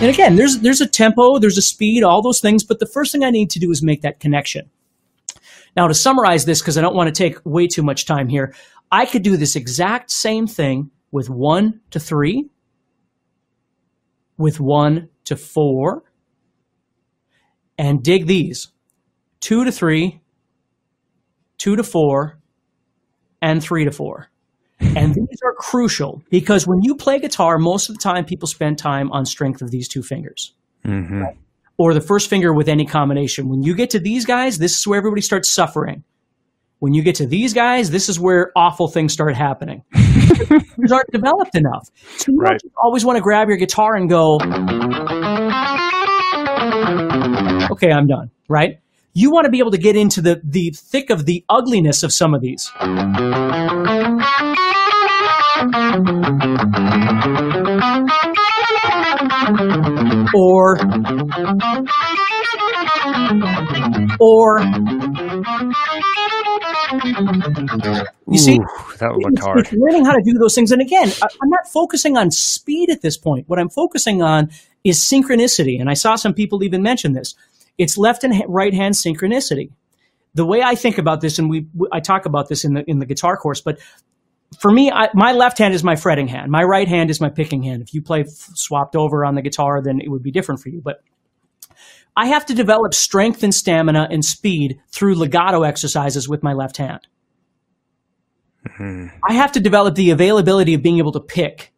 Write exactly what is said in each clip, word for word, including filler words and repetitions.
And again, there's there's a tempo, there's a speed, all those things, but the first thing I need to do is make that connection. Now, to summarize this, because I don't want to take way too much time here, I could do this exact same thing with one to three, with one to four, and dig these, two to three, two to four, and three to four. And these are crucial because when you play guitar, most of the time people spend time on strength of these two fingers. Mm-hmm. Right? Or the first finger with any combination. When you get to these guys, this is where everybody starts suffering. When you get to these guys, this is where awful things start happening. These aren't developed enough. So you right. always want to grab your guitar and go, okay, I'm done, right? You want to be able to get into the, the thick of the ugliness of some of these. Or, or, you see, Ooh, that would look hard. Learning how to do those things. And again, I'm not focusing on speed at this point. What I'm focusing on is synchronicity. And I saw some people even mention this. It's left and right hand synchronicity. The way I think about this, and we I talk about this in the in the guitar course, but for me, I, my left hand is my fretting hand. My right hand is my picking hand. If you play f- swapped over on the guitar, then it would be different for you. But I have to develop strength and stamina and speed through legato exercises with my left hand. Mm-hmm. I have to develop the availability of being able to pick,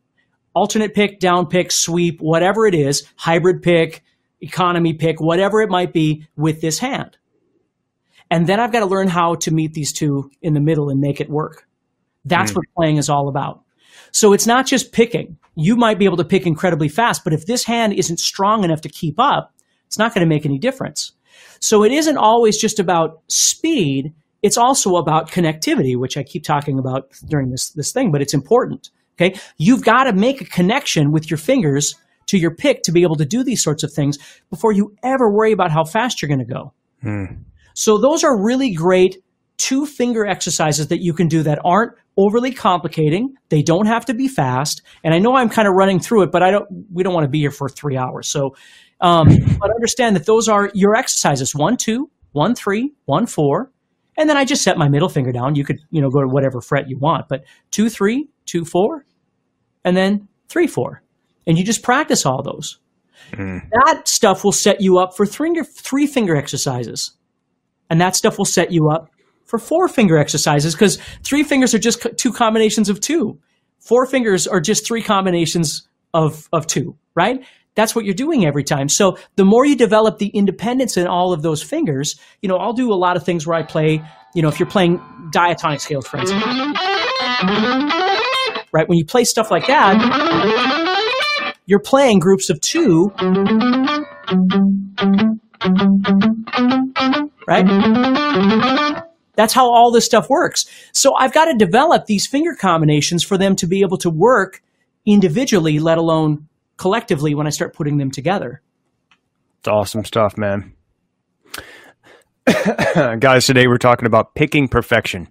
alternate pick, down pick, sweep, whatever it is, hybrid pick, economy pick, whatever it might be with this hand. And then I've got to learn how to meet these two in the middle and make it work. That's mm. what playing is all about. So it's not just picking. You might be able to pick incredibly fast, but if this hand isn't strong enough to keep up, it's not going to make any difference. So it isn't always just about speed. It's also about connectivity, which I keep talking about during this, this thing, but it's important. Okay. You've got to make a connection with your fingers to your pick to be able to do these sorts of things before you ever worry about how fast you're going to go. Mm. So those are really great two finger exercises that you can do that aren't overly complicating. They don't have to be fast. And I know I'm kind of running through it, but I don't, we don't want to be here for three hours. So, um, but understand that those are your exercises. One, two, one, three, one, four. And then I just set my middle finger down. You could, you know, go to whatever fret you want, but two, three, two, four, and then three, four. And you just practice all those. Mm. That stuff will set you up for three-finger three finger exercises. And that stuff will set you up for four-finger exercises because three fingers are just co- two combinations of two. Four fingers are just three combinations of, of two, right? That's what you're doing every time. So the more you develop the independence in all of those fingers, you know, I'll do a lot of things where I play, you know, if you're playing diatonic scales, for instance. Right? When you play stuff like that, you're playing groups of two, right? That's how all this stuff works. So I've got to develop these finger combinations for them to be able to work individually, let alone collectively when I start putting them together. It's awesome stuff, man. Guys, today we're talking about picking perfection.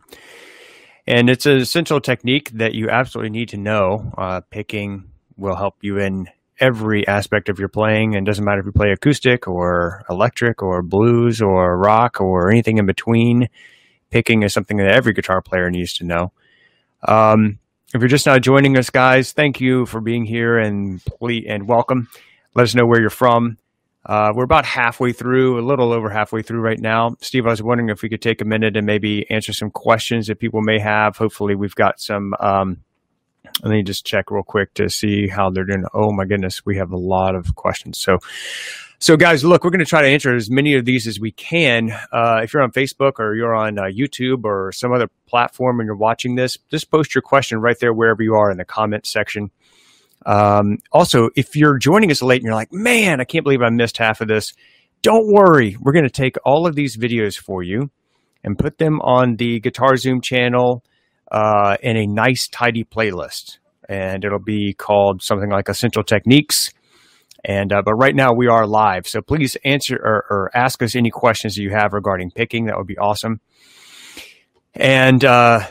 And it's an essential technique that you absolutely need to know. Uh, picking will help you in every aspect of your playing, and doesn't matter if you play acoustic or electric or blues or rock or anything in between. Picking is something that every guitar player needs to know. Um, if you're just now joining us, guys, thank you for being here and ple- and welcome. Let us know where you're from. Uh, we're about halfway through, a little over halfway through right now. Steve, I was wondering if we could take a minute and maybe answer some questions that people may have. Hopefully we've got some... Um, Let me just check real quick to see how they're doing. Oh, my goodness. We have a lot of questions. So, so guys, look, we're going to try to answer as many of these as we can. Uh, if you're on Facebook or you're on uh, YouTube or some other platform and you're watching this, just post your question right there wherever you are in the comment section. Um, also, if you're joining us late and you're like, man, I can't believe I missed half of this, don't worry, we're going to take all of these videos for you and put them on the Guitar Zoom channel uh, in a nice, tidy playlist. And it'll be called something like Essential Techniques. And uh, but right now we are live, so please answer or, or ask us any questions that you have regarding picking. That would be awesome. And uh,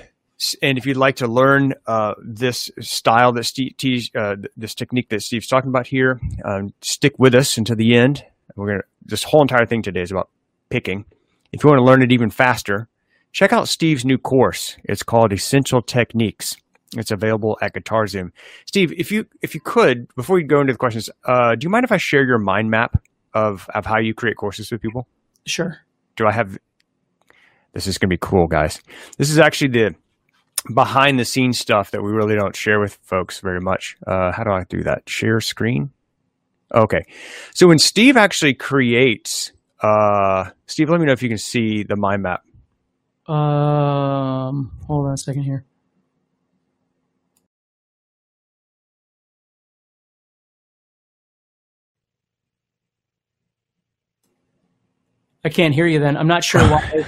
and if you'd like to learn uh, this style that Steve, uh, this technique that Steve's talking about here, um, stick with us until the end. We're gonna this whole entire thing today is about picking. If you want to learn it even faster, check out Steve's new course. It's called Essential Techniques. It's available at GuitarZoom. Steve, if you if you could, before you go into the questions, uh, do you mind if I share your mind map of, of how you create courses with people? Sure. Do I have... This is going to be cool, guys. This is actually the behind-the-scenes stuff that we really don't share with folks very much. Uh, how do I do that? Share screen? Okay. So when Steve actually creates... Uh, Steve, let me know if you can see the mind map. Um, hold on a second here. I can't hear you then. I'm not sure why.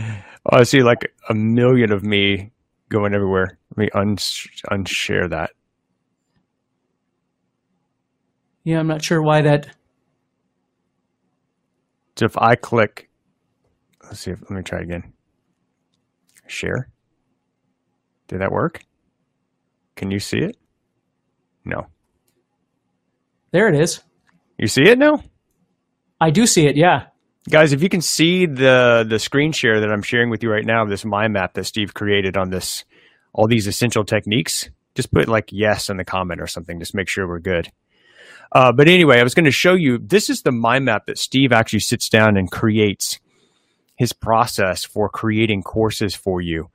Oh, I see like a million of me going everywhere. Let me un- unshare that. Yeah, I'm not sure why that. So if I click, let's see, if, let me try again. Share. Did that work? Can you see it? No. There it is. You see it now? I do see it, yeah. Guys, if you can see the the screen share that I'm sharing with you right now, this mind map that Steve created on this, all these essential techniques, just put like yes in the comment or something. Just make sure we're good. Uh, but anyway, I was going to show you, this is the mind map that Steve actually sits down and creates his process for creating courses for you.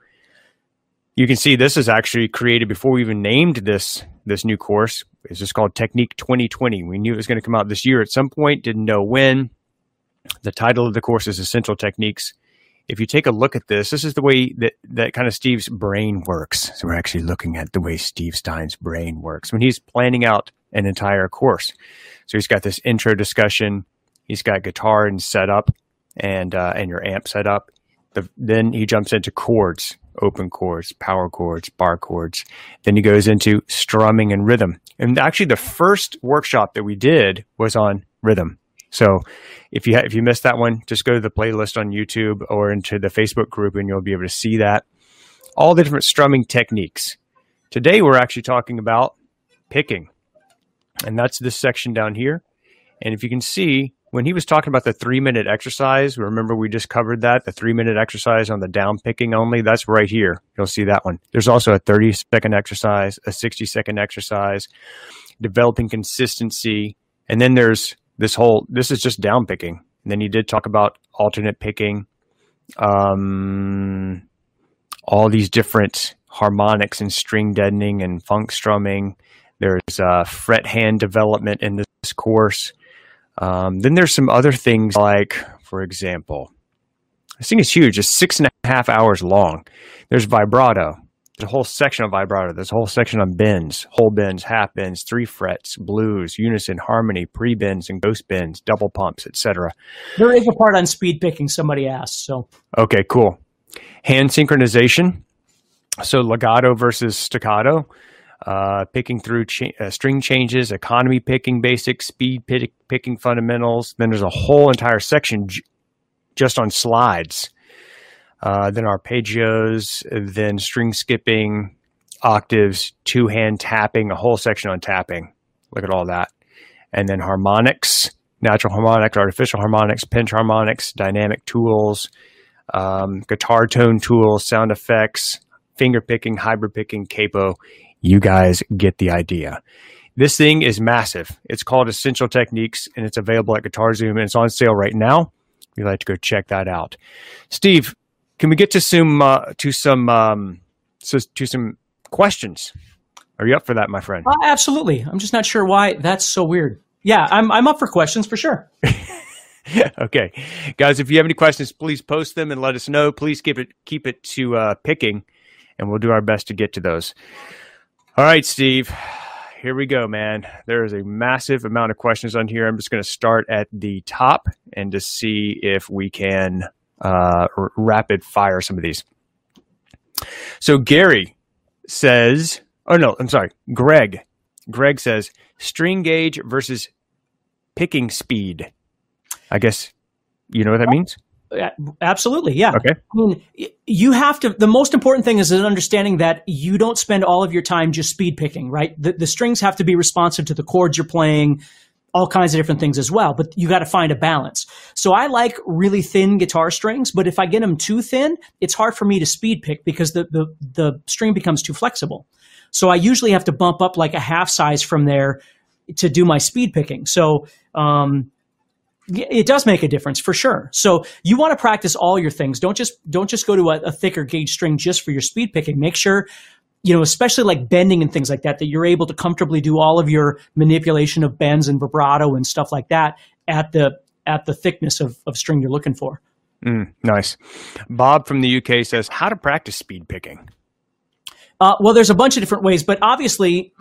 You can see this is actually created before we even named this this new course. It's just called Technique twenty twenty. We knew it was going to come out this year at some point, didn't know when. The title of the course is Essential Techniques. If you take a look at this, this is the way that, that kind of Steve's brain works. So we're actually looking at the way Steve Stein's brain works when he's planning out an entire course. So he's got this intro discussion. He's got guitar and setup and, uh, and your amp setup. The, then he jumps into chords. Open chords, power chords, bar chords. Then he goes into strumming and rhythm. And actually the first workshop that we did was on rhythm. So if you ha- if you missed that one, just go to the playlist on YouTube or into the Facebook group and you'll be able to see that. All the different strumming techniques. Today we're actually talking about picking. And that's this section down here. And if you can see, when he was talking about the three-minute exercise, remember we just covered that, the three-minute exercise on the down picking only, that's right here. You'll see that one. There's also a thirty-second exercise, a sixty-second exercise, developing consistency, and then there's this whole, this is just down picking. And then he did talk about alternate picking, um, all these different harmonics and string deadening and funk strumming. There's uh, fret hand development in this course. Um, then there's some other things like, for example, this thing is huge. It's six and a half hours long. There's vibrato. There's a whole section on vibrato. There's a whole section on bends, whole bends, half bends, three frets, blues, unison, harmony, pre-bends, and ghost bends, double pumps, et cetera. There is a part on speed picking somebody asked. So okay, cool. Hand synchronization. So legato versus staccato. Uh, picking through cha- uh, string changes, economy picking basics, speed pick- picking fundamentals. Then there's a whole entire section j- just on slides. Uh, then arpeggios, then string skipping, octaves, two-hand tapping, a whole section on tapping. Look at all that. And then harmonics, natural harmonics, artificial harmonics, pinch harmonics, dynamic tools, um, guitar tone tools, sound effects, finger picking, hybrid picking, capo. You guys get the idea. This thing is massive. It's called Essential Techniques, and it's available at GuitarZoom, and it's on sale right now. We'd like to go check that out. Steve, can we get to some uh, to some um, so, to some questions? Are you up for that, my friend? Uh, absolutely. I'm just not sure why that's so weird. Yeah, I'm I'm up for questions for sure. Okay, guys, if you have any questions, please post them and let us know. Please keep it keep it to uh, picking, and we'll do our best to get to those. All right, Steve, here we go, man. There is a massive amount of questions on here. I'm just going to start at the top and just see if we can uh, r- rapid fire some of these. So Gary says, oh no, I'm sorry, Greg. Greg says, string gauge versus picking speed. I guess you know what that means? Absolutely, yeah. Okay. I mean, you have to, the most important thing is an understanding that you don't spend all of your time just speed picking, right? The, the strings have to be responsive to the chords you're playing, all kinds of different things as well, but you got to find a balance. So I like really thin guitar strings, but if I get them too thin, it's hard for me to speed pick because the, the, the string becomes too flexible. So I usually have to bump up like a half size from there to do my speed picking. So, um, it does make a difference for sure. So you want to practice all your things. Don't just don't just go to a, a thicker gauge string just for your speed picking. Make sure, you know, especially like bending and things like that, that you're able to comfortably do all of your manipulation of bends and vibrato and stuff like that at the at the thickness of, of string you're looking for. Mm, nice. Bob from the U K says, how to practice speed picking? Uh, well, there's a bunch of different ways, but obviously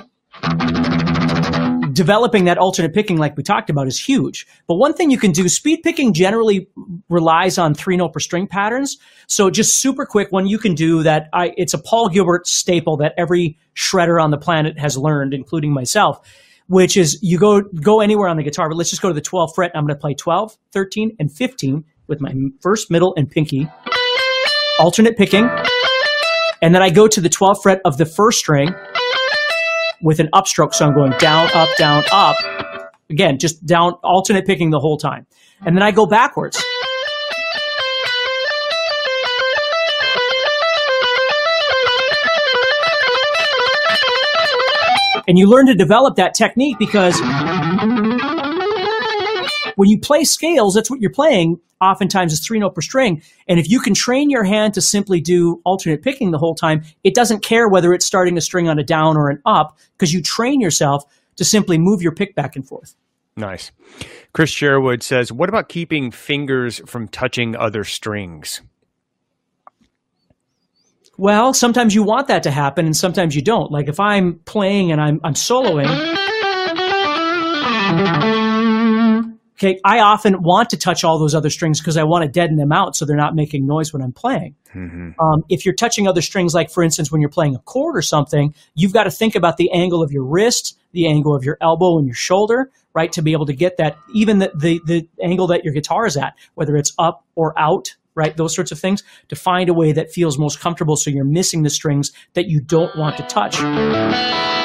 developing that alternate picking like we talked about is huge. But one thing you can do, speed picking generally relies on three note per string patterns. So just super quick one you can do that I it's a Paul Gilbert staple that every shredder on the planet has learned, including myself, which is you go go anywhere on the guitar, but let's just go to the twelfth fret and I'm going to play twelve, thirteen, and fifteen with my first, middle, and pinky. Alternate picking. And then I go to the twelfth fret of the first string with an upstroke. So I'm going down, up, down, up. Again, just down, alternate picking the whole time. And then I go backwards. And you learn to develop that technique because when you play scales, that's what you're playing. Oftentimes it's three note per string. And if you can train your hand to simply do alternate picking the whole time, it doesn't care whether it's starting a string on a down or an up because you train yourself to simply move your pick back and forth. Nice. Chris Sherwood says, what about keeping fingers from touching other strings? Well, sometimes you want that to happen and sometimes you don't. Like if I'm playing and I'm, I'm soloing... Okay, I often want to touch all those other strings because I want to deaden them out so they're not making noise when I'm playing. Mm-hmm. Um, if you're touching other strings, like for instance, when you're playing a chord or something, you've got to think about the angle of your wrist, the angle of your elbow and your shoulder, right, to be able to get that, even the, the, the angle that your guitar is at, whether it's up or out, right, those sorts of things, to find a way that feels most comfortable so you're missing the strings that you don't want to touch.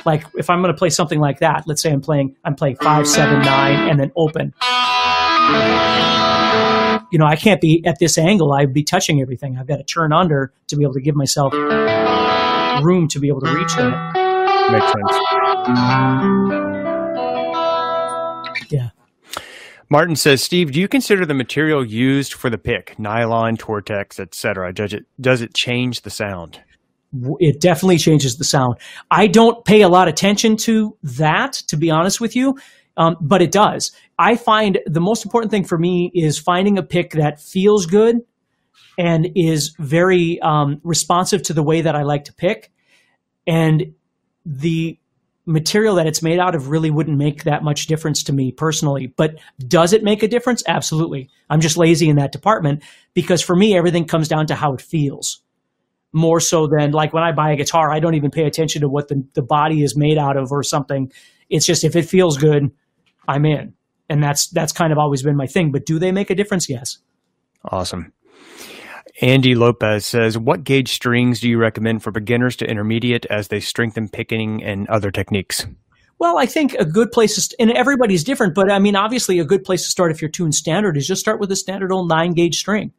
Like if I'm going to play something like that, let's say I'm playing, I'm playing five, seven, nine, and then open. You know, I can't be at this angle. I'd be touching everything. I've got to turn under to be able to give myself room to be able to reach that. Makes sense. Yeah. Martin says, Steve, do you consider the material used for the pick, nylon, Tortex, et cetera, does it, does it change the sound? It definitely changes the sound. I don't pay a lot of attention to that, to be honest with you, um, but it does. I find the most important thing for me is finding a pick that feels good and is very um, responsive to the way that I like to pick. And the material that it's made out of really wouldn't make that much difference to me personally. But does it make a difference? Absolutely. I'm just lazy in that department because for me, everything comes down to how it feels. More so than like when I buy a guitar, I don't even pay attention to what the, the body is made out of or something. It's just if it feels good, I'm in. And that's that's kind of always been my thing. But do they make a difference? Yes. Awesome. Andy Lopez says, what gauge strings do you recommend for beginners to intermediate as they strengthen picking and other techniques? Well, I think a good place to st- – and everybody's different, but I mean obviously a good place to start if you're tuned standard is just start with a standard old nine gauge string.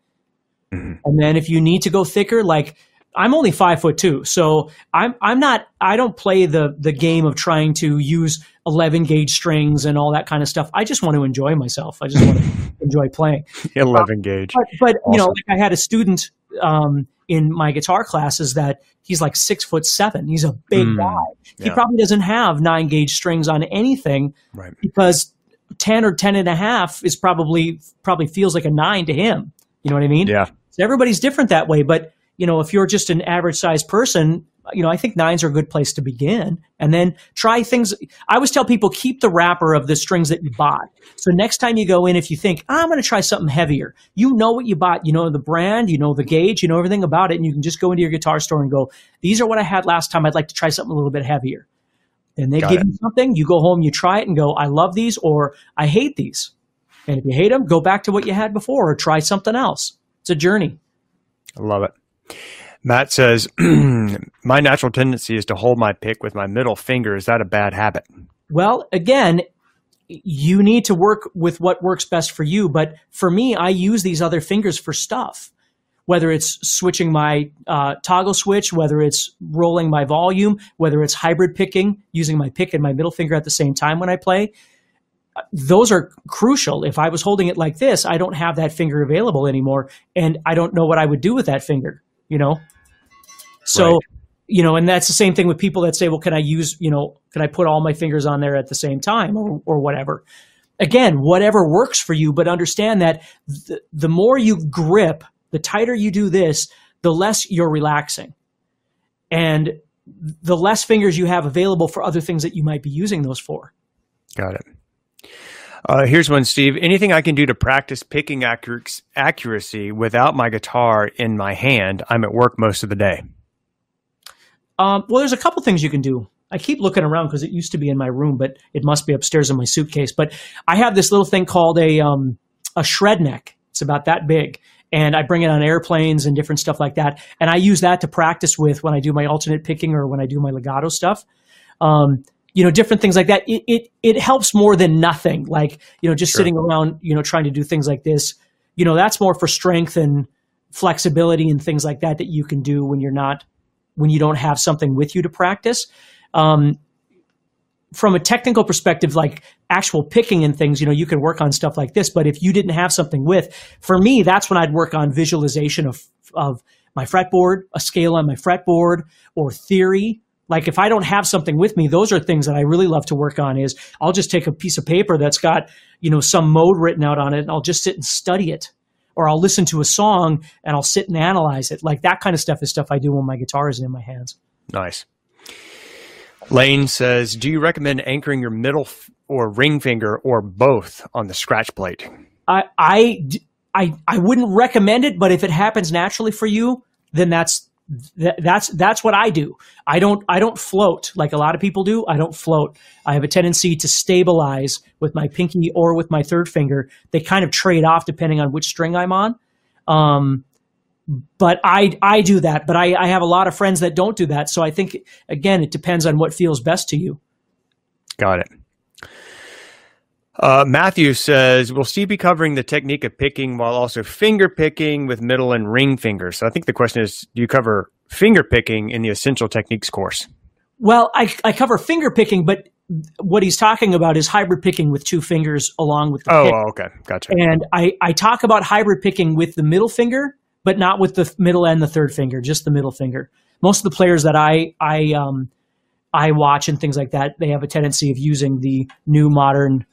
Mm-hmm. And then if you need to go thicker, like – I'm only five foot two, so I'm I'm not I don't play the the game of trying to use eleven gauge strings and all that kind of stuff. I just want to enjoy myself. I just want to enjoy playing. Eleven gauge, uh, but, but awesome. You know, like I had a student um, in my guitar classes that he's like six foot seven. He's a big mm, guy. He yeah. probably doesn't have nine gauge strings on anything, right? Because ten or ten and a half is probably probably feels like a nine to him. You know what I mean? Yeah. So everybody's different that way, but you know, if you're just an average sized person, you know, I think nines are a good place to begin. And then try things. I always tell people, keep the wrapper of the strings that you bought. So next time you go in, if you think, oh, I'm going to try something heavier, you know what you bought. You know the brand, you know the gauge, you know everything about it. And you can just go into your guitar store and go, these are what I had last time. I'd like to try something a little bit heavier. And they Got give it. you something, you go home, you try it and go, I love these, or I hate these. And if you hate them, go back to what you had before or try something else. It's a journey. I love it. Matt says, my natural tendency is to hold my pick with my middle finger. Is that a bad habit? Well, again, you need to work with what works best for you. But for me, I use these other fingers for stuff, whether it's switching my uh, toggle switch, whether it's rolling my volume, whether it's hybrid picking, using my pick and my middle finger at the same time when I play. Those are crucial. If I was holding it like this, I don't have that finger available anymore, and I don't know what I would do with that finger, you know? So, right. you know, and that's the same thing with people that say, well, can I use, you know, can I put all my fingers on there at the same time or, or whatever? Again, whatever works for you, but understand that th- the more you grip, the tighter you do this, the less you're relaxing. And the less fingers you have available for other things that you might be using those for. Got it. Uh, here's one, Steve. Anything I can do to practice picking accuracy, accuracy without my guitar in my hand? I'm at work most of the day. Um, well, there's a couple things you can do. I keep looking around because it used to be in my room, but it must be upstairs in my suitcase. But I have this little thing called a um, a shred neck. It's about that big. And I bring it on airplanes and different stuff like that. And I use that to practice with when I do my alternate picking or when I do my legato stuff. Um, you know, different things like that. It it, it helps more than nothing. Like, you know, just sure. sitting around, you know, trying to do things like this. You know, that's more for strength and flexibility and things like that that you can do when you're not, when you don't have something with you to practice. Um, from a technical perspective, like actual picking and things, you know, you can work on stuff like this, but if you didn't have something with, for me, that's when I'd work on visualization of, of my fretboard, a scale on my fretboard, or theory. Like if I don't have something with me, those are things that I really love to work on is I'll just take a piece of paper that's got, you know, some mode written out on it and I'll just sit and study it. Or I'll listen to a song and I'll sit and analyze it. Like that kind of stuff is stuff I do when my guitar is in my hands. Nice. Lane says, do you recommend anchoring your middle f- or ring finger or both on the scratch plate? I, I, I, I wouldn't recommend it, but if it happens naturally for you, then that's, that, that's, that's what I do. I don't, I don't float like a lot of people do. I don't float. I have a tendency to stabilize with my pinky or with my third finger. They kind of trade off depending on which string I'm on. Um, But I I do that, but I, I have a lot of friends that don't do that. So I think, again, it depends on what feels best to you. Got it. Uh, Matthew says, will Steve be covering the technique of picking while also finger picking with middle and ring fingers? So I think the question is, do you cover finger picking in the Essential Techniques course? Well, I, I cover finger picking, but what he's talking about is hybrid picking with two fingers along with the oh, pick. Oh, okay. Gotcha. And I, I talk about hybrid picking with the middle finger, but not with the middle and the third finger, just the middle finger. Most of the players that I I um, I watch and things like that, they have a tendency of using the new modern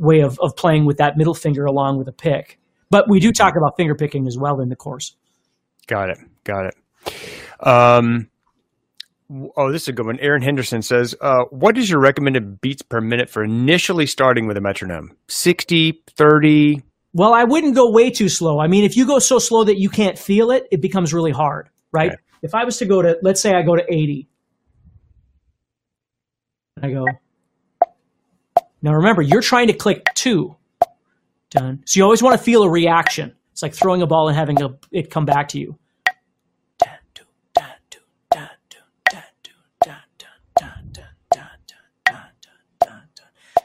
way of, of playing with that middle finger along with a pick. But we do talk about finger picking as well in the course. Got it. Got it. Um, oh, this is a good one. Aaron Henderson says, uh, what is your recommended beats per minute for initially starting with a metronome? sixty, thirty... Well, I wouldn't go way too slow. I mean, if you go so slow that you can't feel it, it becomes really hard, right? Okay. If I was to go to, let's say I go to eighty. I go. Now, remember, you're trying to click two. Done. So you always want to feel a reaction. It's like throwing a ball and having a, it come back to you.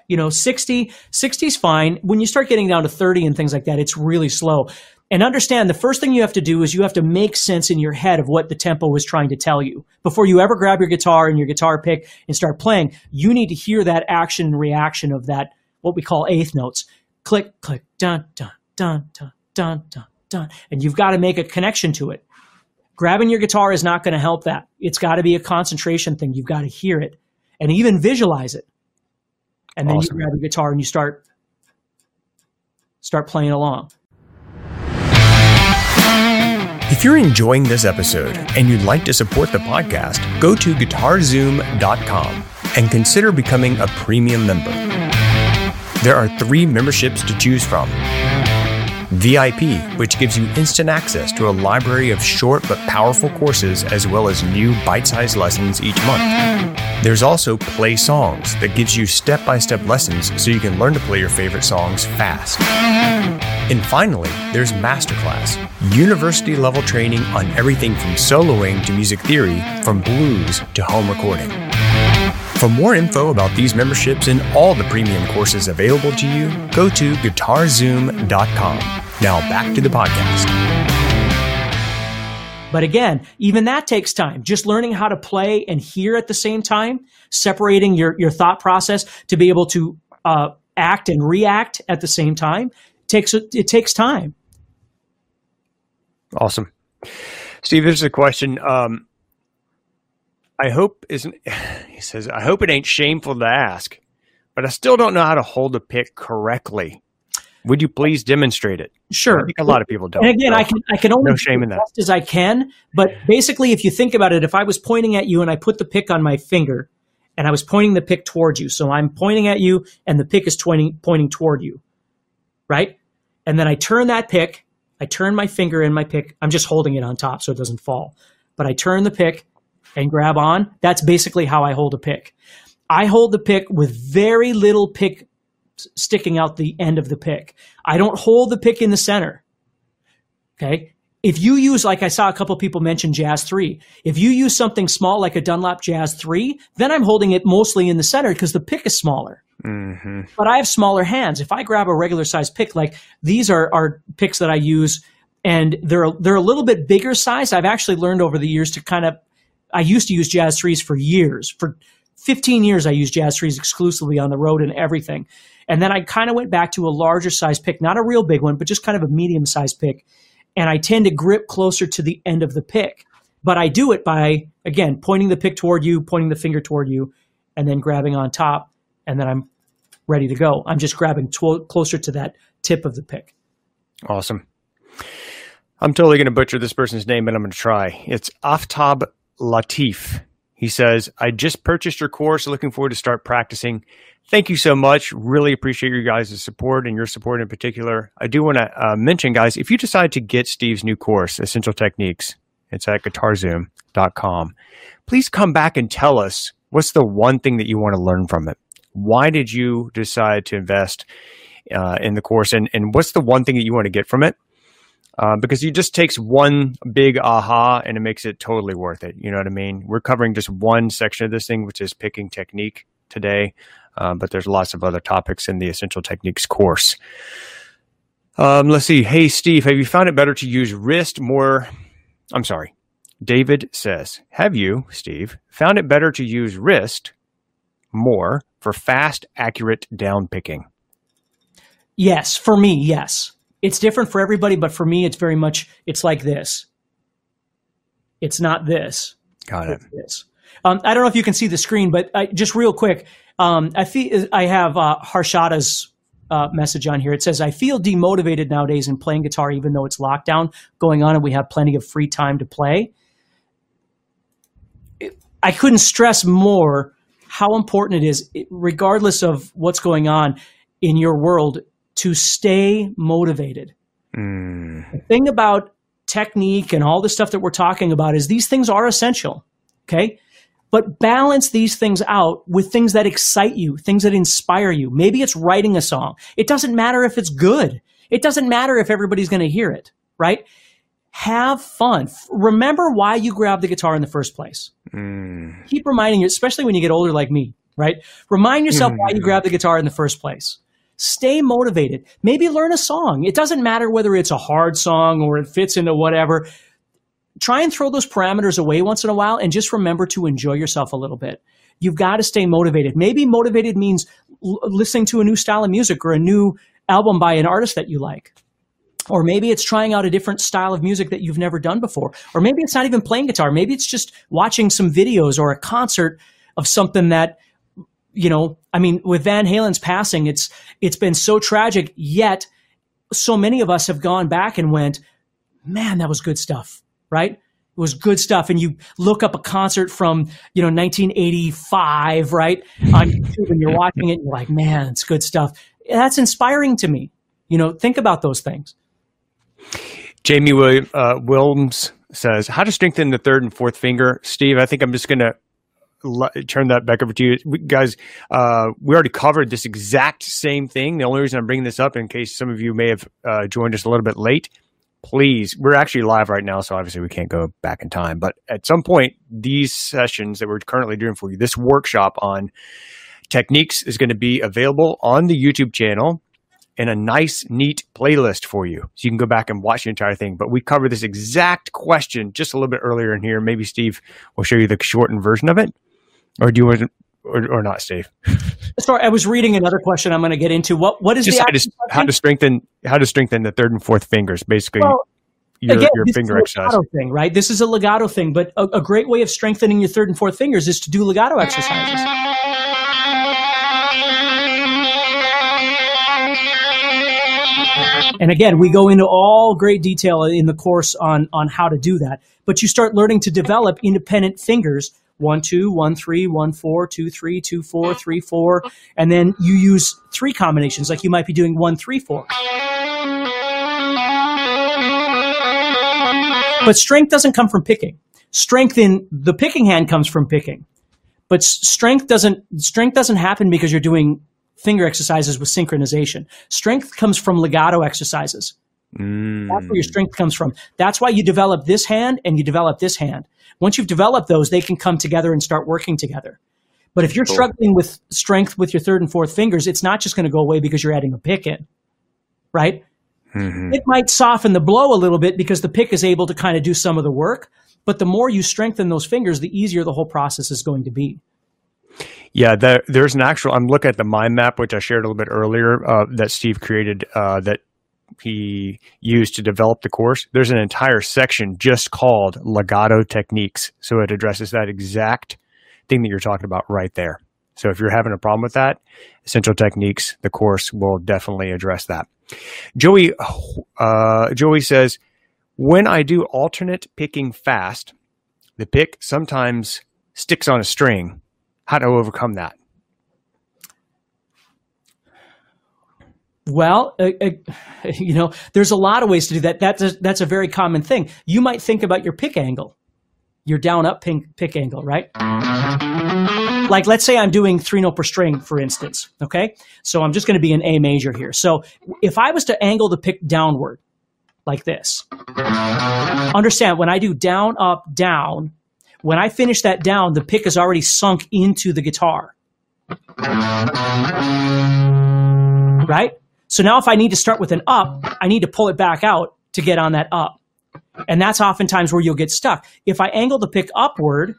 You know, sixty, sixty is fine. When you start getting down to thirty and things like that, it's really slow. And understand the first thing you have to do is you have to make sense in your head of what the tempo is trying to tell you. Before you ever grab your guitar and your guitar pick and start playing, you need to hear that action and reaction of that, what we call eighth notes. Click, click, dun, dun, dun, dun, dun, dun, dun. And you've got to make a connection to it. Grabbing your guitar is not going to help that. It's got to be a concentration thing. You've got to hear it and even visualize it. And then awesome. You grab a guitar and you start start playing along. If you're enjoying this episode and you'd like to support the podcast, go to guitar zoom dot com and consider becoming a premium member. There are three memberships to choose from. V I P, which gives you instant access to a library of short but powerful courses as well as new bite-sized lessons each month. There's also Play Songs that gives you step-by-step lessons so you can learn to play your favorite songs fast. And finally, there's Masterclass, university-level training on everything from soloing to music theory, from blues to home recording. For more info about these memberships and all the premium courses available to you, go to guitar zoom dot com. Now back to the podcast. But again, even that takes time. Just learning how to play and hear at the same time, separating your, your thought process to be able to uh, act and react at the same time, takes it takes time. Awesome. Steve, there's a question. Um, I hope isn't, he says, I hope it ain't shameful to ask, but I still don't know how to hold a pick correctly. Would you please demonstrate it? Sure. I think a lot of people don't. And again, so I can I can only no shame in that. As I can, but basically if you think about it, if I was pointing at you and I put the pick on my finger and I was pointing the pick towards you, so I'm pointing at you and the pick is pointing pointing toward you, right? And then I turn that pick, I turn my finger and my pick, I'm just holding it on top so it doesn't fall, but I turn the pick and grab on. That's basically how I hold a pick. I hold the pick with very little pick sticking out the end of the pick. I don't hold the pick in the center. Okay? If you use, like I saw a couple people mention Jazz three, if you use something small like a Dunlop Jazz three, then I'm holding it mostly in the center because the pick is smaller. Mm-hmm. But I have smaller hands. If I grab a regular size pick, like these are, are picks that I use, and they're, they're a little bit bigger size. I've actually learned over the years to kind of, I used to use Jazz threes for years. For fifteen years, I used Jazz threes exclusively on the road and everything. And then I kind of went back to a larger size pick, not a real big one, but just kind of a medium-sized pick. And I tend to grip closer to the end of the pick. But I do it by, again, pointing the pick toward you, pointing the finger toward you, and then grabbing on top, and then I'm ready to go. I'm just grabbing tw- closer to that tip of the pick. Awesome. I'm totally going to butcher this person's name, but I'm going to try. It's Aftab Latif. He says, I just purchased your course. Looking forward to start practicing. Thank you so much. Really appreciate you guys' support and your support in particular. I do want to uh, mention, guys, if you decide to get Steve's new course, Essential Techniques, it's at guitar zoom dot com. Please come back and tell us what's the one thing that you want to learn from it. Why did you decide to invest uh, in the course? And, and what's the one thing that you want to get from it? Uh, because it just takes one big aha and it makes it totally worth it. You know what I mean? We're covering just one section of this thing, which is picking technique today. Um, but there's lots of other topics in the Essential Techniques course. Um, let's see. Hey, Steve, have you found it better to use wrist more? I'm sorry. David says, have you, Steve, found it better to use wrist more for fast, accurate down picking? Yes. For me, yes. It's different for everybody, but for me, it's very much, it's like this. It's not this. Got it. This. Um, I don't know if you can see the screen, but I, just real quick, um, I feel, I have uh, Harshada's uh, message on here. It says, I feel demotivated nowadays in playing guitar, even though it's lockdown going on and we have plenty of free time to play. It, I couldn't stress more how important it is, regardless of what's going on in your world, to stay motivated. Mm. The thing about technique and all the stuff that we're talking about is these things are essential, okay? But balance these things out with things that excite you, things that inspire you. Maybe it's writing a song. It doesn't matter if it's good. It doesn't matter if everybody's going to hear it, right? Have fun. Remember why you grabbed the guitar in the first place. Mm. Keep reminding you, especially when you get older like me, right? Remind yourself mm. why you grabbed the guitar in the first place. Stay motivated. Maybe learn a song. It doesn't matter whether it's a hard song or it fits into whatever. Try and throw those parameters away once in a while and just remember to enjoy yourself a little bit. You've got to stay motivated. Maybe motivated means l- listening to a new style of music or a new album by an artist that you like. Or maybe it's trying out a different style of music that you've never done before. Or maybe it's not even playing guitar. Maybe it's just watching some videos or a concert of something that, you know, I mean, with Van Halen's passing, it's it's been so tragic, yet so many of us have gone back and went, man, that was good stuff. right? It was good stuff. And you look up a concert from, you know, nineteen eighty-five, right, on YouTube, and you're watching it and you're like, man, it's good stuff. That's inspiring to me. You know, think about those things. Jamie William, uh, Wilms says, how to strengthen the third and fourth finger. Steve, I think I'm just going to turn that back over to you. We, guys, uh, we already covered this exact same thing. The only reason I'm bringing this up, in case some of you may have uh, joined us a little bit late, please, we're actually live right now, so obviously we can't go back in time. But at some point, these sessions that we're currently doing for you, this workshop on techniques, is going to be available on the YouTube channel in a nice, neat playlist for you. So you can go back and watch the entire thing. But we covered this exact question just a little bit earlier in here. Maybe Steve will show you the shortened version of it. Or do you want to, or, or not, Steve? Sorry, I was reading another question I'm going to get into. What What is just the how to, how to strengthen how to strengthen the third and fourth fingers, basically well, your, again, your finger exercise. Thing, right? This is a legato thing, but a, a great way of strengthening your third and fourth fingers is to do legato exercises. And again, we go into all great detail in the course on, on how to do that. But you start learning to develop independent fingers. One, two, one, three, one, four, two, three, two, four, three, four. And then you use three combinations, like you might be doing one, three, four. But strength doesn't come from picking. Strength in the picking hand comes from picking. But strength doesn't, strength doesn't happen because you're doing finger exercises with synchronization. Strength comes from legato exercises. Mm. That's where your strength comes from. That's why you develop this hand and you develop this hand. Once you've developed those, they can come together and start working together. But if you're cool. struggling with strength with your third and fourth fingers, it's not just going to go away because you're adding a pick in, right? Mm-hmm. It might soften the blow a little bit because the pick is able to kind of do some of the work. But the more you strengthen those fingers, the easier the whole process is going to be. Yeah, there, there's an actual, I'm looking at the mind map, which I shared a little bit earlier, uh, that Steve created, uh, that he used to develop the course. There's an entire section just called legato techniques. So it addresses that exact thing that you're talking about right there. So if you're having a problem with that, Essential Techniques, the course will definitely address that. Joey, uh, Joey says, when I do alternate picking fast, the pick sometimes sticks on a string. How to overcome that? Well, uh, uh, you know, there's a lot of ways to do that. That's a, that's a very common thing. You might think about your pick angle, your down-up pick, pick angle, right? Like, let's say I'm doing three note per string, for instance, okay? So I'm just going to be in A major here. So if I was to angle the pick downward like this, understand when I do down, up, down, when I finish that down, the pick is already sunk into the guitar, right? So now if I need to start with an up, I need to pull it back out to get on that up. And that's oftentimes where you'll get stuck. If I angle the pick upward,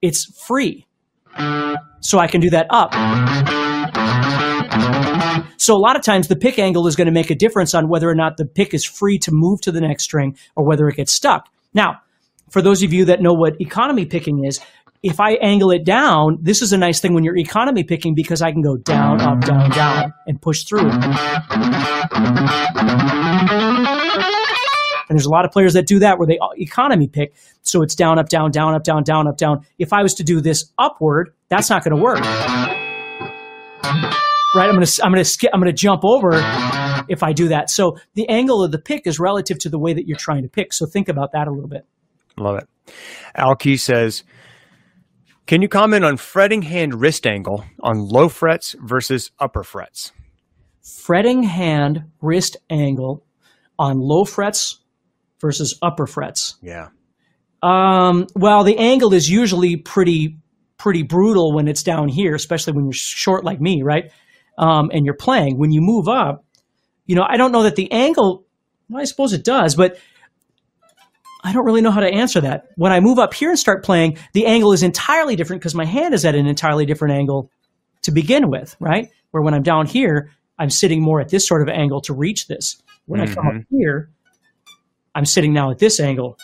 it's free. So I can do that up. So a lot of times the pick angle is going to make a difference on whether or not the pick is free to move to the next string or whether it gets stuck. Now, for those of you that know what economy picking is, if I angle it down, this is a nice thing when you're economy picking because I can go down, up, down, down, and push through. And there's a lot of players that do that where they economy pick, so it's down, up, down, down, up, down, down, up, down. If I was to do this upward, that's not going to work, right? I'm going to I'm going to skip. I'm going to jump over if I do that. So the angle of the pick is relative to the way that you're trying to pick. So think about that a little bit. Love it. Al Key says, can you comment on fretting hand wrist angle on low frets versus upper frets? Fretting hand wrist angle on low frets versus upper frets. Yeah. Um, well, the angle is usually pretty, pretty brutal when it's down here, especially when you're short like me, right? Um, and you're playing. When you move up, you know, I don't know that the angle, well, I suppose it does, but I don't really know how to answer that. When I move up here and start playing, the angle is entirely different because my hand is at an entirely different angle to begin with, right? Where when I'm down here, I'm sitting more at this sort of angle to reach this. When mm-hmm. I come up here, I'm sitting now at this angle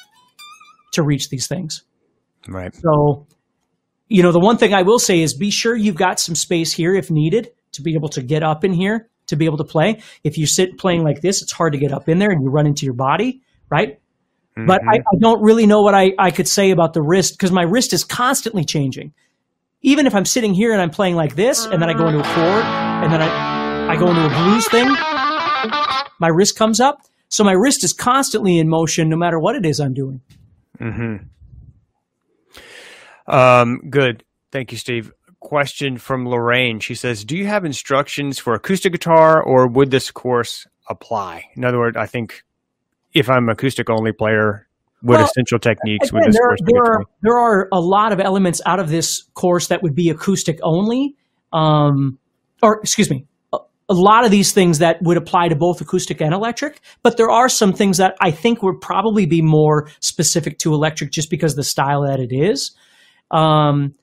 to reach these things. Right. So, you know, the one thing I will say is be sure you've got some space here if needed to be able to get up in here, to be able to play. If you sit playing like this, it's hard to get up in there and you run into your body, right? Mm-hmm. But I, I don't really know what I, I could say about the wrist, because my wrist is constantly changing. Even if I'm sitting here and I'm playing like this, and then I go into a chord, and then I, I go into a blues thing, my wrist comes up. So my wrist is constantly in motion no matter what it is I'm doing. Mm-hmm. Um, good. Thank you, Steve. Question from Lorraine. She says, do you have instructions for acoustic guitar, or would this course apply? In other words, I think if I'm an acoustic only player, would well, essential techniques again, would this there, course there are, there are a lot of elements out of this course that would be acoustic only, um, or excuse me, a, a lot of these things that would apply to both acoustic and electric, but there are some things that I think would probably be more specific to electric just because of the style that it is. Um,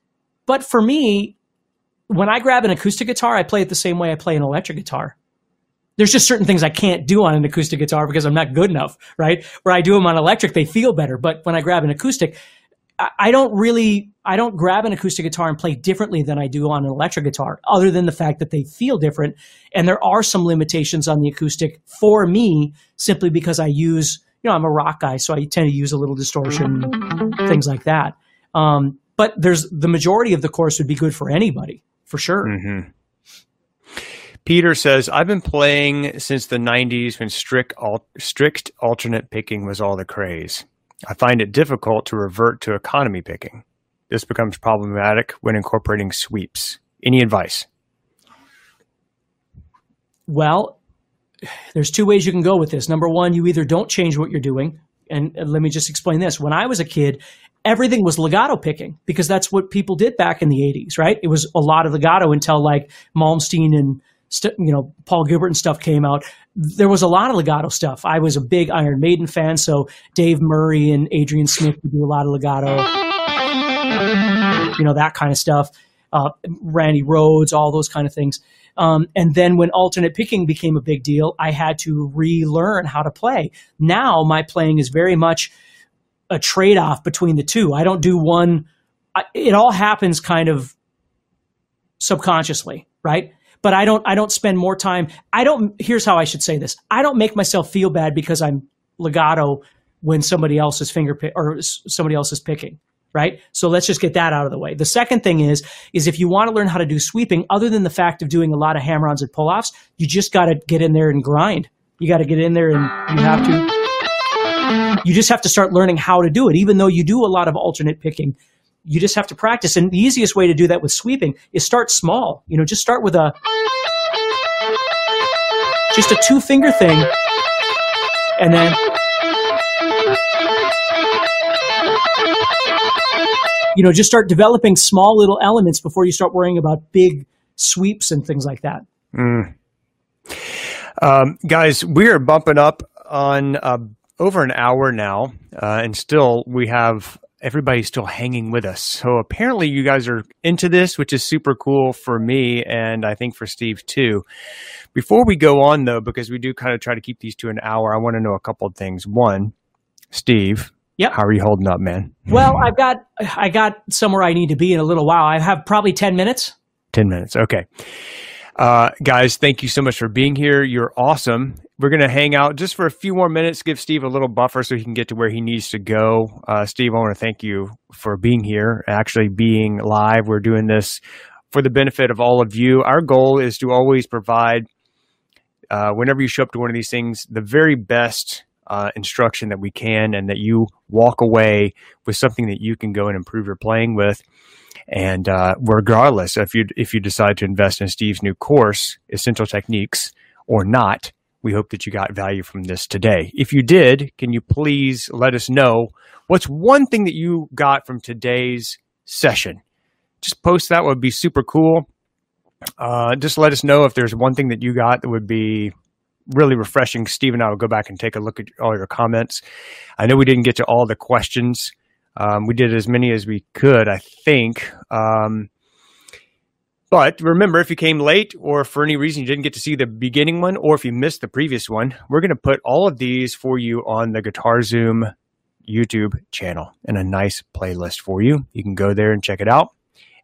But for me, when I grab an acoustic guitar, I play it the same way I play an electric guitar. There's just certain things I can't do on an acoustic guitar because I'm not good enough, right? Where I do them on electric, they feel better. But when I grab an acoustic, I don't really, I don't grab an acoustic guitar and play differently than I do on an electric guitar, other than the fact that they feel different. And there are some limitations on the acoustic for me, simply because I use, you know, I'm a rock guy, so I tend to use a little distortion, things like that. Um, But there's the majority of the course would be good for anybody, for sure. Mm-hmm. Peter says, I've been playing since the nineties when strict al- strict alternate picking was all the craze. I find it difficult to revert to economy picking. This becomes problematic when incorporating sweeps. Any advice? Well, there's two ways you can go with this. Number one, you either don't change what you're doing. And let me just explain this. When I was a kid, everything was legato picking because that's what people did back in the eighties, right? It was a lot of legato until like Malmsteen and st- you know Paul Gilbert and stuff came out. There was a lot of legato stuff. I was a big Iron Maiden fan, so Dave Murray and Adrian Smith would do a lot of legato, you know, that kind of stuff. Uh, Randy Rhoads, all those kind of things. Um, and then when alternate picking became a big deal, I had to relearn how to play. Now my playing is very much a trade-off between the two. I don't do one. I, it all happens kind of subconsciously, right? But I don't, I don't spend more time. I don't, here's how I should say this. I don't make myself feel bad because I'm legato when somebody else is finger pick or somebody else is picking. Right? So let's just get that out of the way. The second thing is, is if you want to learn how to do sweeping, other than the fact of doing a lot of hammer-ons and pull-offs, you just got to get in there and grind. You got to get in there and you have to, you just have to start learning how to do it. Even though you do a lot of alternate picking, you just have to practice. And the easiest way to do that with sweeping is start small. You know, just start with a, just a two-finger thing. And then, you know, just start developing small little elements before you start worrying about big sweeps and things like that. Mm. Um, guys, we are bumping up on uh, over an hour now, uh, and still we have everybody still hanging with us. So apparently you guys are into this, which is super cool for me and I think for Steve too. Before we go on, though, because we do kind of try to keep these to an hour, I want to know a couple of things. One, Steve. Yep. How are you holding up, man? Well, I've got I got somewhere I need to be in a little while. I have probably ten minutes. ten minutes. Okay. Uh, guys, thank you so much for being here. You're awesome. We're going to hang out just for a few more minutes, give Steve a little buffer so he can get to where he needs to go. Uh, Steve, I want to thank you for being here, actually being live. We're doing this for the benefit of all of you. Our goal is to always provide, uh, whenever you show up to one of these things, the very best Uh, instruction that we can, and that you walk away with something that you can go and improve your playing with. And uh, regardless, if you if you decide to invest in Steve's new course, Essential Techniques, or not, we hope that you got value from this today. If you did, can you please let us know what's one thing that you got from today's session? Just post that. Would be super cool. Uh, just let us know if there's one thing that you got that would be really refreshing. Steve and I will go back and take a look at all your comments. I know we didn't get to all the questions. Um, we did as many as we could, I think. Um, but remember, if you came late or for any reason you didn't get to see the beginning one, or if you missed the previous one, we're going to put all of these for you on the Guitar Zoom YouTube channel in a nice playlist for you. You can go there and check it out.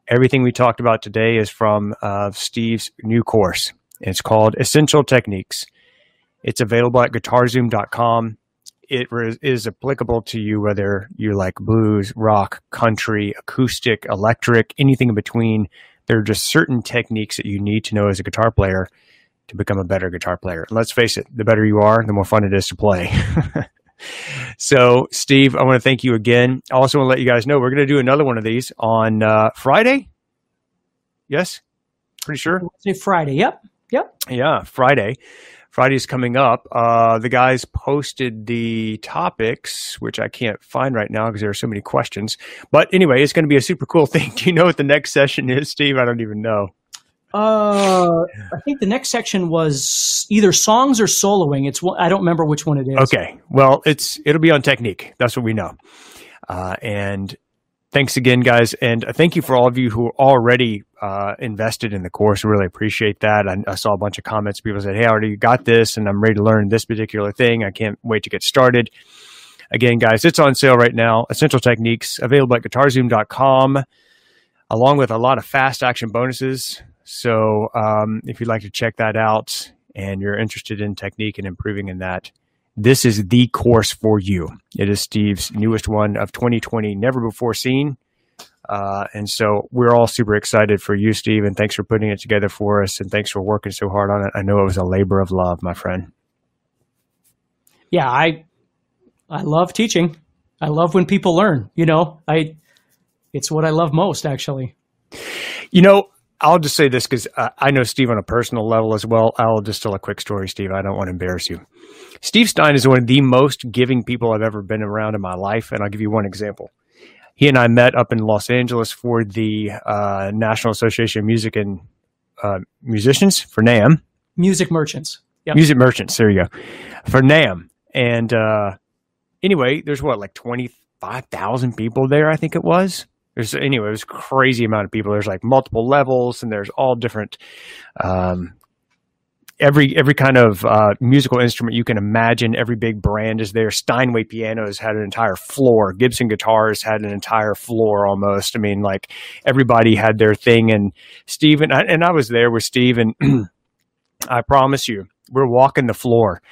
Everything we talked about today is from uh, Steve's new course. It's called Essential Techniques. It's available at guitar zoom dot com. it is applicable to you, whether you like blues, rock, country, acoustic, electric, anything in between. There are just certain techniques that you need to know as a guitar player to become a better guitar player. And let's face it, the better you are, the more fun it is to play. So, Steve, I want to thank you again. I also want to let you guys know we're going to do another one of these on uh, Friday. Yes? Pretty sure? Say Friday. Yep. Yep. Yeah, Friday. Friday's coming up. Uh, the guys posted the topics, which I can't find right now because there are so many questions. But anyway, it's going to be a super cool thing. Do you know what the next session is, Steve? I don't even know. Uh, I think the next section was either songs or soloing. It's I don't remember which one it is. Okay. Well, it's it'll be on technique. That's what we know. Uh, and thanks again, guys. And thank you for all of you who are already uh, invested in the course. We really appreciate that. I, I saw a bunch of comments. People said, hey, I already got this, and I'm ready to learn this particular thing. I can't wait to get started. Again, guys, it's on sale right now. Essential Techniques, available at guitar zoom dot com, along with a lot of fast action bonuses. So um, if you'd like to check that out and you're interested in technique and improving in that, this is the course for you. It is Steve's newest one of twenty twenty, never before seen. Uh, and so we're all super excited for you, Steve, and thanks for putting it together for us, and thanks for working so hard on it. I know it was a labor of love, my friend. Yeah, I I love teaching. I love when people learn, you know. I it's what I love most, actually. You know, I'll just say this because uh, I know Steve on a personal level as well. I'll just tell a quick story, Steve. I don't want to embarrass you. Steve Stein is one of the most giving people I've ever been around in my life, and I'll give you one example. He and I met up in Los Angeles for the uh, National Association of Music and uh, Musicians, for NAMM. Music Merchants. Yep. Music Merchants, there you go. For NAMM. And uh, anyway, there's what, like twenty-five thousand people there, I think it was? There's, anyway, it was a crazy amount of people. There's like multiple levels, and there's all different, um, every every kind of uh, musical instrument you can imagine. Every big brand is there. Steinway pianos had an entire floor. Gibson guitars had an entire floor almost. I mean, like everybody had their thing. And Steve and I, and I was there with Steve, and I promise you, we're walking the floor,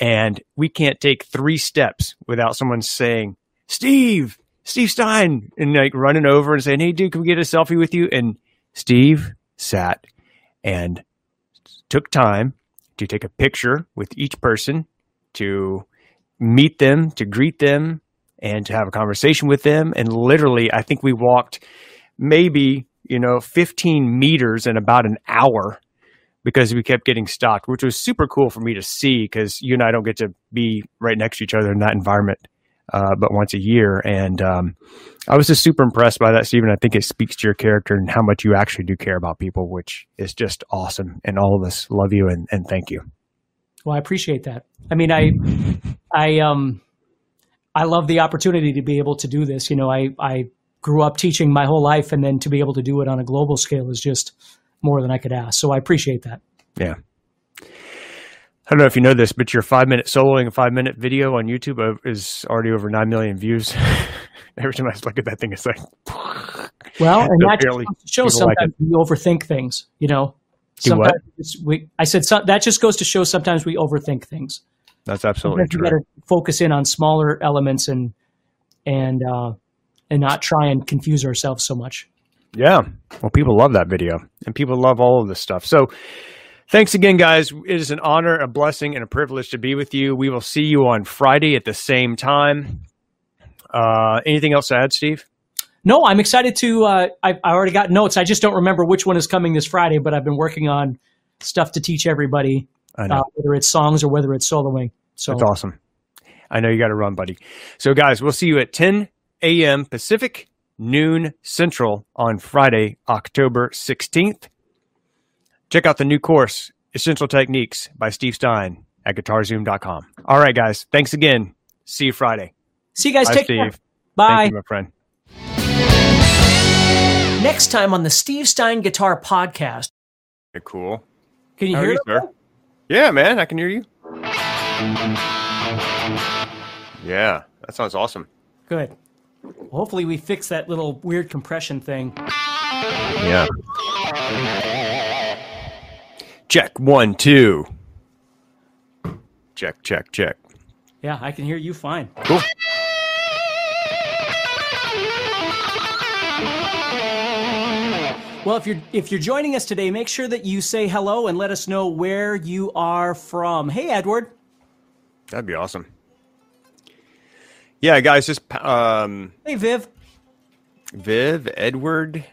and we can't take three steps without someone saying, Steve. Steve Stein, and like running over and saying, hey, dude, can we get a selfie with you? And Steve sat and took time to take a picture with each person, to meet them, to greet them, and to have a conversation with them. And literally, I think we walked maybe, you know, fifteen meters in about an hour because we kept getting stopped, which was super cool for me to see because you and I don't get to be right next to each other in that environment. Uh, but once a year. And um, I was just super impressed by that, Stephen. I think it speaks to your character and how much you actually do care about people, which is just awesome. And all of us love you and, and thank you. Well, I appreciate that. I mean, I, I, um, I love the opportunity to be able to do this. You know, I, I grew up teaching my whole life, and then to be able to do it on a global scale is just more than I could ask. So I appreciate that. Yeah. I don't know if you know this, but your five-minute soloing and five-minute video on YouTube is already over nine million views. Every time I look at that thing, it's like... Well, and that just shows sometimes we overthink things, you know? Do what? We, I said so, that just goes to show sometimes we overthink things. That's absolutely true. You better focus in on smaller elements and and uh, and not try and confuse ourselves so much. Yeah. Well, people love that video, and people love all of this stuff. So... thanks again, guys. It is an honor, a blessing, and a privilege to be with you. We will see you on Friday at the same time. Uh, anything else to add, Steve? No, I'm excited to uh, – I, I already got notes. I just don't remember which one is coming this Friday, but I've been working on stuff to teach everybody, I know. Uh, whether it's songs or whether it's soloing. So that's awesome. I know you got to run, buddy. So, guys, we'll see you at ten a.m. Pacific, noon Central on Friday, October sixteenth. Check out the new course, Essential Techniques by Steve Stein at guitar zoom dot com. All right, guys. Thanks again. See you Friday. See you guys. Bye, take Steve. Care. Bye. Thank you, my friend. Next time on the Steve Stein Guitar Podcast. Very cool. Can you How hear you, sir? Yeah, man. I can hear you. Yeah, that sounds awesome. Good. Well, hopefully we fix that little weird compression thing. Yeah. Check, one, two. Check, check, check. Yeah, I can hear you fine. Cool. Well, if you're if you're joining us today, make sure that you say hello and let us know where you are from. Hey, Edward. That'd be awesome. Yeah, guys, just um, hey, Viv. Viv, Edward.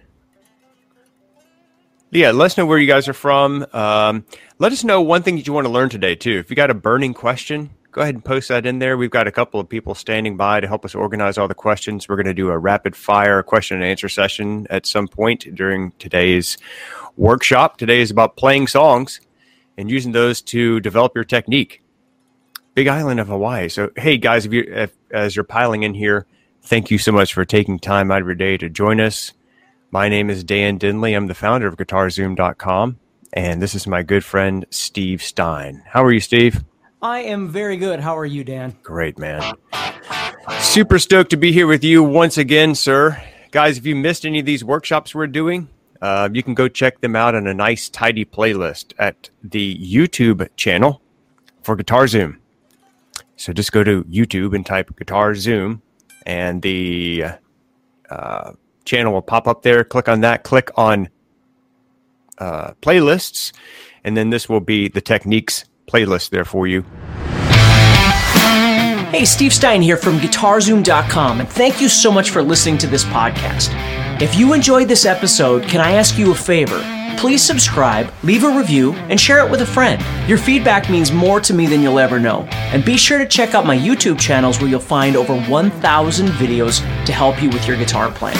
Yeah, let us know where you guys are from. Um, let us know one thing that you want to learn today, too. If you got a burning question, go ahead and post that in there. We've got a couple of people standing by to help us organize all the questions. We're going to do a rapid-fire question and answer session at some point during today's workshop. Today is about playing songs and using those to develop your technique. Big island of Hawaii. So, hey, guys, if you if, as you're piling in here, thank you so much for taking time out of your day to join us. My name is Dan Dinley. I'm the founder of Guitar Zoom dot com, and this is my good friend, Steve Stein. How are you, Steve? I am very good. How are you, Dan? Great, man. Super stoked to be here with you once again, sir. Guys, if you missed any of these workshops we're doing, uh, you can go check them out in a nice, tidy playlist at the YouTube channel for Guitar Zoom. So just go to YouTube and type Guitar Zoom, and the... Uh, channel will pop up there. Click on that. Click on uh, playlists, and then this will be the techniques playlist there for you. Hey, Steve Stein here from Guitar Zoom dot com, and thank you so much for listening to this podcast. If you enjoyed this episode, can I ask you a favor? Please subscribe, leave a review, and share it with a friend. Your feedback means more to me than you'll ever know. And be sure to check out my YouTube channels where you'll find over one thousand videos to help you with your guitar playing.